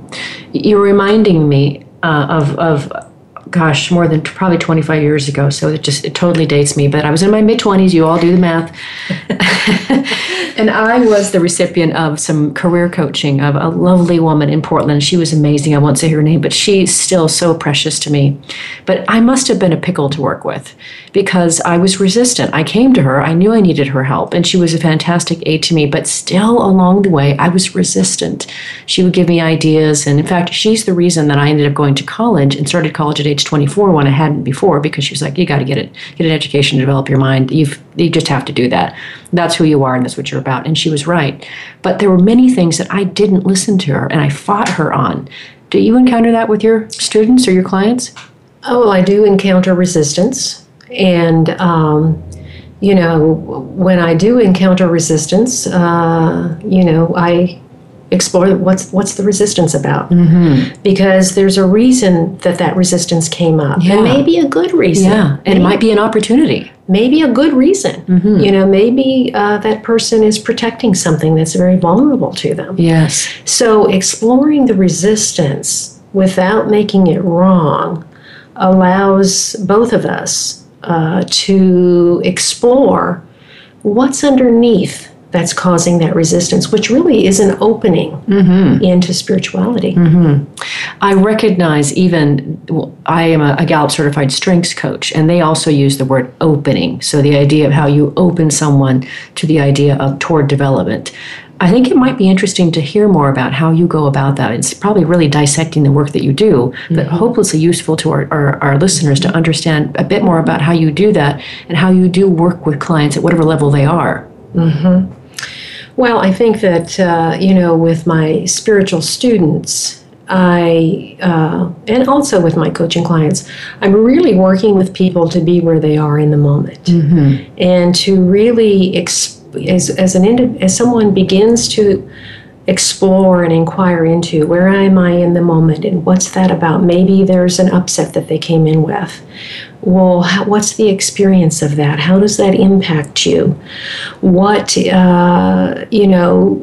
You're reminding me uh, of, of, gosh, more than t- probably twenty-five years ago, so it just it totally dates me, but I was in my mid-twenties, you all do the math, and I was the recipient of some career coaching of a lovely woman in Portland. She was amazing. I won't say her name, but she's still so precious to me. But I must have been a pickle to work with because I was resistant. I came to her. I knew I needed her help, and she was a fantastic aid to me, but still along the way, I was resistant. She would give me ideas, and in fact, she's the reason that I ended up going to college and started college at age twenty-four when I hadn't before, because she was like, you got to get it, get an education to develop your mind. You've, you just have to do that. That's who you are, and that's what you're about. And she was right. But there were many things that I didn't listen to her, and I fought her on. Do you encounter that with your students or your clients? Oh, well, I do encounter resistance. And, um, you know, when I do encounter resistance, uh, you know, I explore what's what's the resistance about. Mm-hmm. Because there's a reason that that resistance came up. Yeah. And maybe a good reason. Yeah, and maybe. It might be an opportunity. Maybe a good reason. Mm-hmm. You know, maybe uh, that person is protecting something that's very vulnerable to them. Yes. So exploring the resistance without making it wrong allows both of us uh, to explore what's underneath that's causing that resistance, which really is an opening mm-hmm. into spirituality. Mm-hmm. I recognize even, well, I am a, a Gallup certified strengths coach, and they also use the word opening. So the idea of how you open someone to the idea of toward development. I think it might be interesting to hear more about how you go about that. It's probably really dissecting the work that you do, mm-hmm. but hopelessly useful to our, our, our listeners to understand a bit more about how you do that and how you do work with clients at whatever level they are. Mm-hmm. Well, I think that, uh, you know, with my spiritual students, I, uh, and also with my coaching clients, I'm really working with people to be where they are in the moment. Mm-hmm. And to really, exp- as, as, an ind- as someone begins to explore and inquire into where am I in the moment and what's that about? Maybe there's an upset that they came in with. Well, how, what's the experience of that? How does that impact you? What, uh, you know,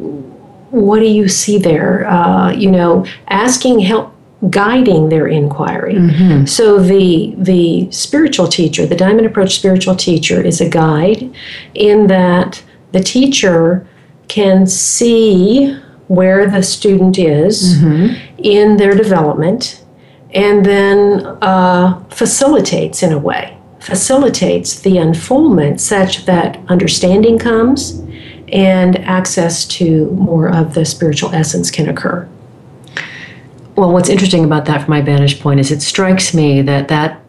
what do you see there? Uh, you know, asking help, guiding their inquiry. Mm-hmm. So the the spiritual teacher, the Diamond Approach spiritual teacher, is a guide in that the teacher can see where the student is mm-hmm. in their development, and then uh, facilitates in a way, facilitates the unfoldment such that understanding comes and access to more of the spiritual essence can occur. Well, what's interesting about that from my vantage point is it strikes me that that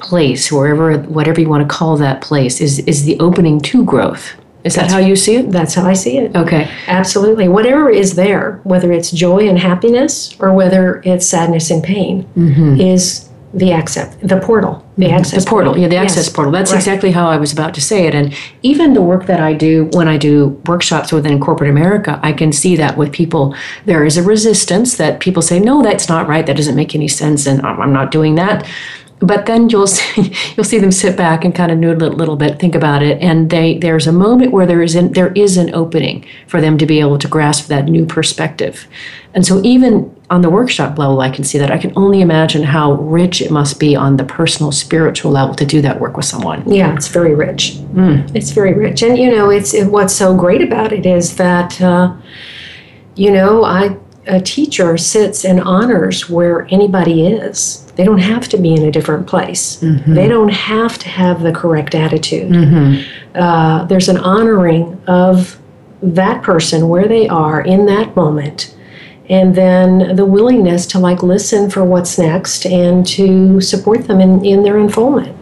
place, wherever, whatever you want to call that place, is is the opening to growth. Is that that's, how you see it? That's how I see it. Okay. Absolutely. Whatever is there, whether it's joy and happiness or whether it's sadness and pain, mm-hmm. is the access, the portal, the mm-hmm. access. The portal, portal. Yeah, the access yes. portal. That's right. Exactly how I was about to say it. And even the work that I do when I do workshops within corporate America, I can see that with people. There is a resistance that people say, no, that's not right. That doesn't make any sense. And I'm not doing that. But then you'll see, you'll see them sit back and kind of noodle it a little bit, think about it, and they there's a moment where there is an, there is an opening for them to be able to grasp that new perspective. And so even on the workshop level, I can see that. I can only imagine how rich it must be on the personal, spiritual level to do that work with someone. Yeah, it's very rich. Mm. It's very rich. And, you know, it's it, what's so great about it is that, uh, you know, I a teacher sits and honors where anybody is. They don't have to be in a different place. Mm-hmm. They don't have to have the correct attitude. Mm-hmm. Uh, there's an honoring of that person where they are in that moment, and then the willingness to like listen for what's next and to support them in, in their unfoldment.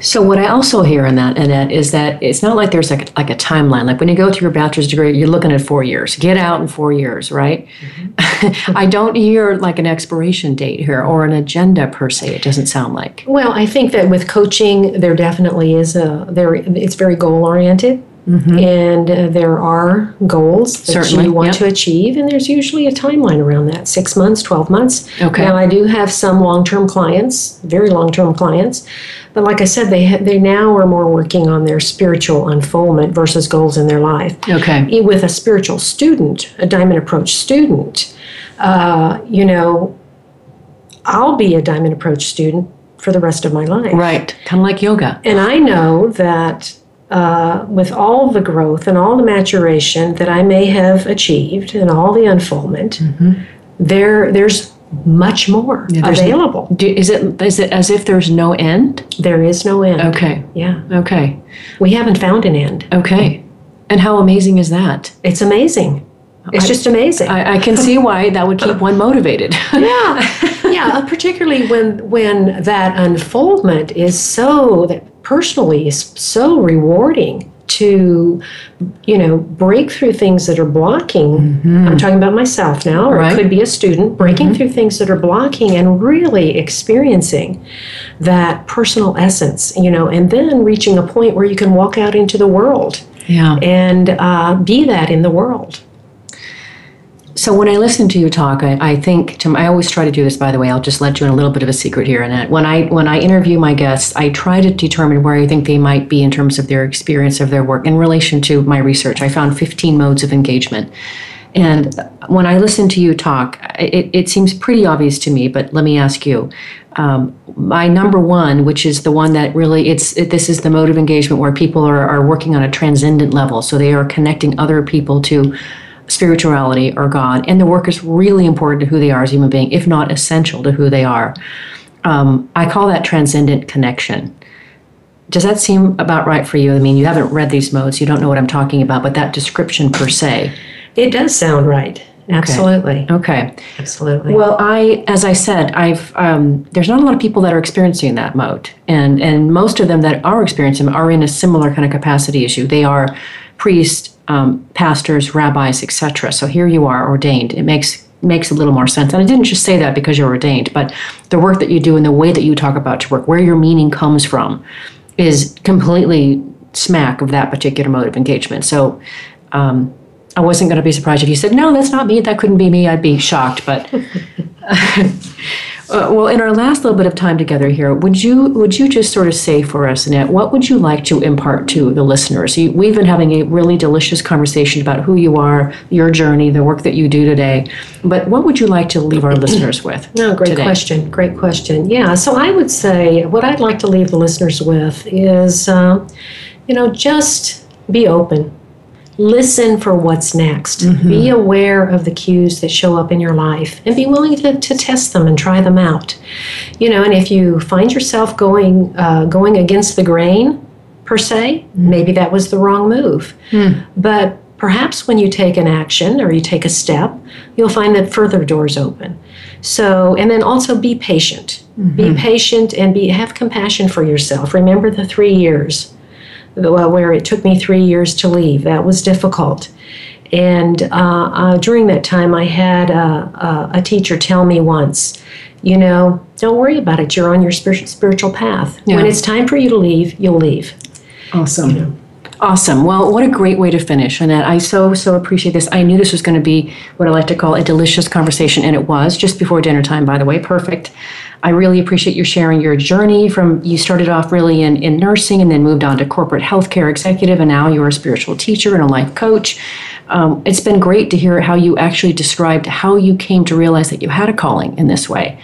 So what I also hear in that, Annette, is that it's not like there's like a, like a timeline. Like when you go through your bachelor's degree, you're looking at four years. Get out in four years, right? Mm-hmm. I don't hear like an expiration date here or an agenda per se. It doesn't sound like. Well, I think that with coaching, there definitely is a there. It's very goal oriented, mm-hmm. and uh, there are goals that Certainly. you want yep. to achieve, and there's usually a timeline around that: six months, twelve months. Okay. Now I do have some long-term clients, very long-term clients. But like I said, they ha- they now are more working on their spiritual unfoldment versus goals in their life. Okay. With a spiritual student, a Diamond Approach student, uh, you know, I'll be a Diamond Approach student for the rest of my life. Right. Kind of like yoga. And I know that uh, with all the growth and all the maturation that I may have achieved and all the unfoldment, mm-hmm. there there's... much more yeah, available. No, do, is it is it as if there's no end? There is no end. Okay. Yeah. Okay. We haven't found an end. Okay. And how amazing is that? It's amazing. It's I, just amazing. I, I can see why that would keep one motivated. yeah. Yeah. Particularly when when that unfoldment is so that personally is so rewarding. To, you know, break through things that are blocking. Mm-hmm. I'm talking about myself now, or right. it could be a student, breaking mm-hmm. through things that are blocking and really experiencing that personal essence, you know, and then reaching a point where you can walk out into the world yeah. and uh, be that in the world. So when I listen to you talk, I, I think, Tim, I always try to do this, by the way, I'll just let you in a little bit of a secret here, Annette. When I when I interview my guests, I try to determine where I think they might be in terms of their experience of their work in relation to my research. I found fifteen modes of engagement. And when I listen to you talk, it, it seems pretty obvious to me, but let me ask you. Um, my number one, which is the one that really, it's it, this is the mode of engagement where people are, are working on a transcendent level. So they are connecting other people to spirituality or God, and the work is really important to who they are as a human being, if not essential to who they are. Um, I call that transcendent connection. Does that seem about right for you? I mean, you haven't read these modes, you don't know what I'm talking about, but that description per se. It does sound right. Absolutely. Okay. okay. Absolutely. Well, I, as I said, I've um, there's not a lot of people that are experiencing that mode, and and most of them that are experiencing them are in a similar kind of capacity issue. They are priests, um, pastors, rabbis, et cetera. So here you are ordained. It makes makes a little more sense. And I didn't just say that because you're ordained, but the work that you do and the way that you talk about your work, where your meaning comes from, is completely smack of that particular mode of engagement. So. Um, I wasn't going to be surprised if you said, no, that's not me, that couldn't be me. I'd be shocked. But, uh, well, in our last little bit of time together here, would you would you just sort of say for us, Annette, what would you like to impart to the listeners? You, we've been having a really delicious conversation about who you are, your journey, the work that you do today. But what would you like to leave our listeners with? No, great today? question. Great question. Yeah, so I would say what I'd like to leave the listeners with is, uh, you know, just be open. Listen for what's next. Mm-hmm. Be aware of the cues that show up in your life and be willing to, to test them and try them out. You know, and if you find yourself going uh, going against the grain, per se, mm-hmm. maybe that was the wrong move. Mm. But perhaps when you take an action or you take a step, you'll find that further doors open. So, and then also be patient. Mm-hmm. Be patient and be have compassion for yourself. Remember the three years. Where it took me three years to leave. That was difficult. And uh, uh, during that time, I had a, a teacher tell me once, you know, don't worry about it. You're on your spir- spiritual path. Yeah. When it's time for you to leave, you'll leave. Awesome. You know? Awesome. Well, what a great way to finish, Annette. I so, so appreciate this. I knew this was going to be what I like to call a delicious conversation, and it was just before dinner time, by the way. Perfect. I really appreciate you sharing your journey from, you started off really in, in nursing and then moved on to corporate healthcare executive, and now you're a spiritual teacher and a life coach. Um, it's been great to hear how you actually described how you came to realize that you had a calling in this way.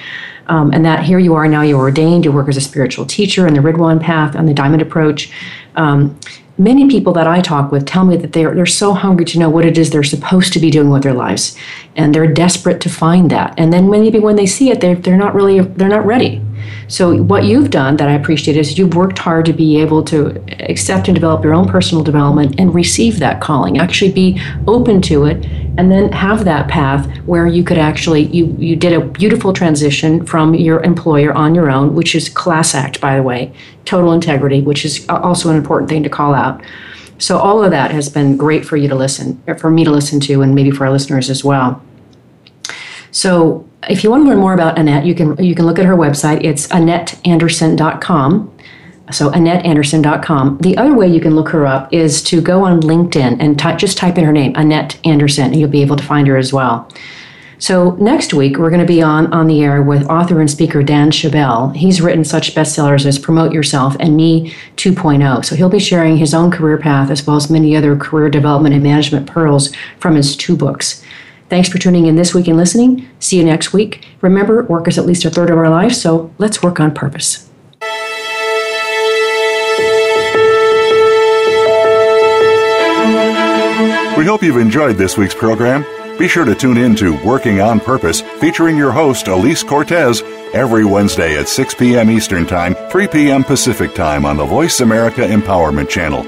Um, and that here you are now, you're ordained, you work as a spiritual teacher in the Ridhwan path on the Diamond Approach. Um, Many people that I talk with tell me that they're they're so hungry to know what it is they're supposed to be doing with their lives, and they're desperate to find that. And then maybe when they see it, they're, they're not really, they're not ready. So what you've done that I appreciate is you've worked hard to be able to accept and develop your own personal development and receive that calling, actually be open to it, and then have that path where you could actually, you, you did a beautiful transition from your employer on your own, which is class act, by the way, total integrity, which is also an important thing to call out. So all of that has been great for you to listen, for me to listen to, and maybe for our listeners as well. So if you want to learn more about Annette, you can you can look at her website. It's Annette Anderson dot com. So Annette Anderson dot com. The other way you can look her up is to go on LinkedIn and ty- just type in her name, Annette Anderson, and you'll be able to find her as well. So next week, we're going to be on, on the air with author and speaker Dan Schawbel. He's written such bestsellers as Promote Yourself and Me two point oh. So he'll be sharing his own career path as well as many other career development and management pearls from his two books. Thanks for tuning in this week and listening. See you next week. Remember, work is at least a third of our lives, so let's work on purpose. We hope you've enjoyed this week's program. Be sure to tune in to Working on Purpose, featuring your host, Elise Cortez, every Wednesday at six p.m. Eastern Time, three p.m. Pacific Time on the Voice America Empowerment Channel.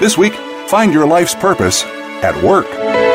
This week, find your life's purpose at work.